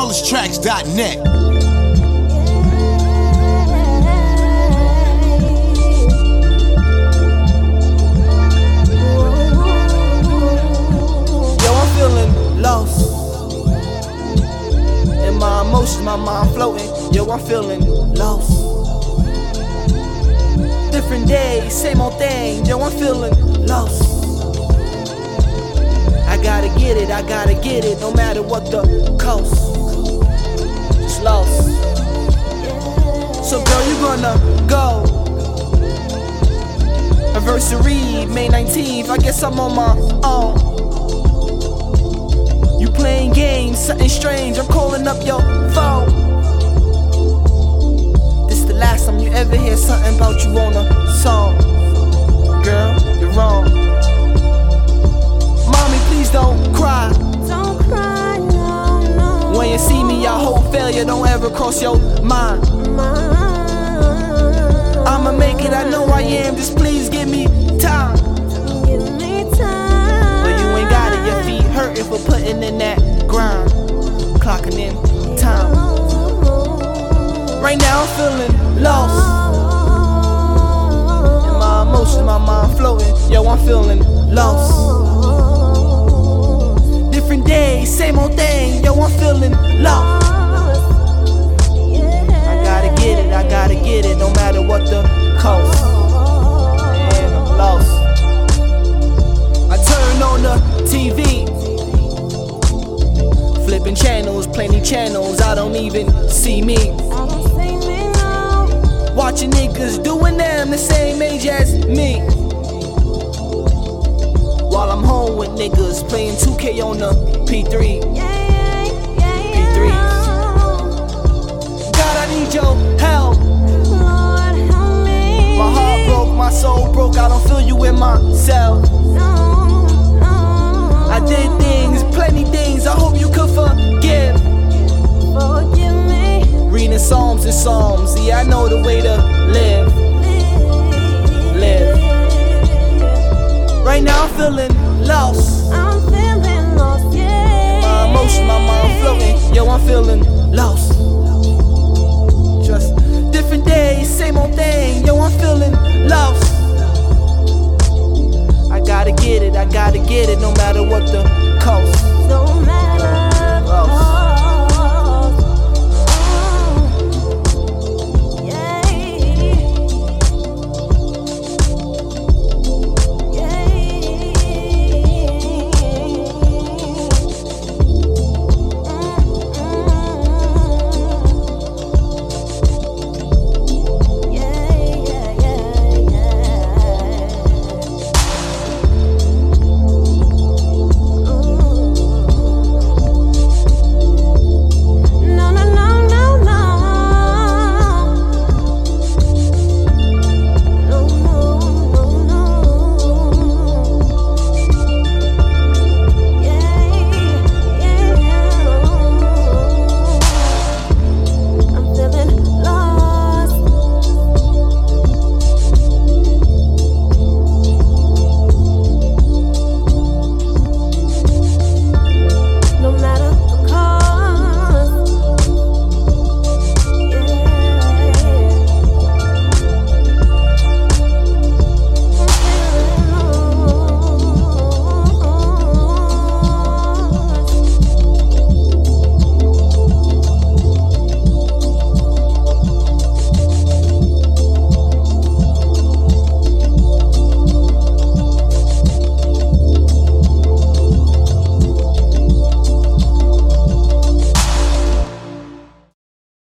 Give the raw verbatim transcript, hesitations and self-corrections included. smallest tracks dot net. My mind floating, yo, I'm feeling lost. Different days, same old thing, yo, I'm feeling lost. I gotta get it, I gotta get it, no matter what the cost. It's lost. So girl, you gonna go. Anniversary, May nineteenth, I guess I'm on my own. You playing games, something strange, I'm calling up your phone. This the last time you ever hear something about you on a song. Girl, you're wrong. Mommy, please don't cry. Don't cry, no, no. When you see me, I hope failure don't ever cross your mind. I'ma make it, I know I am, just please give me time. Hurting for putting in that grind, clocking in time. Right now I'm feeling lost, and my emotions, my mind floating. Yo, I'm feeling lost. Different days, same old thing. Yo, I'm feeling lost. I gotta get it, I gotta get it, no matter what the cost. And I'm lost. I turn on the T V. Flipping channels, plenty channels, I don't even see me. I don't see me now. Watching niggas doing them the same age as me. While I'm home with niggas playing two K on the P three. Yeah, yeah, yeah, P threes. God, I need your help. Lord, help me. My heart broke, my soul broke, I don't feel you in myself. No, no. I did things, plenty things, I hope you could forgive. Forgive me. Reading Psalms and Psalms, yeah, I know the way to live. Live. Right now I'm feeling lost. I'm feeling lost, yeah. My emotion, my mind floating, yo, I'm feeling lost. Just different days, same old thing, yo, I'm feeling lost. I gotta get it, I gotta get it, no matter what the cost. No matter.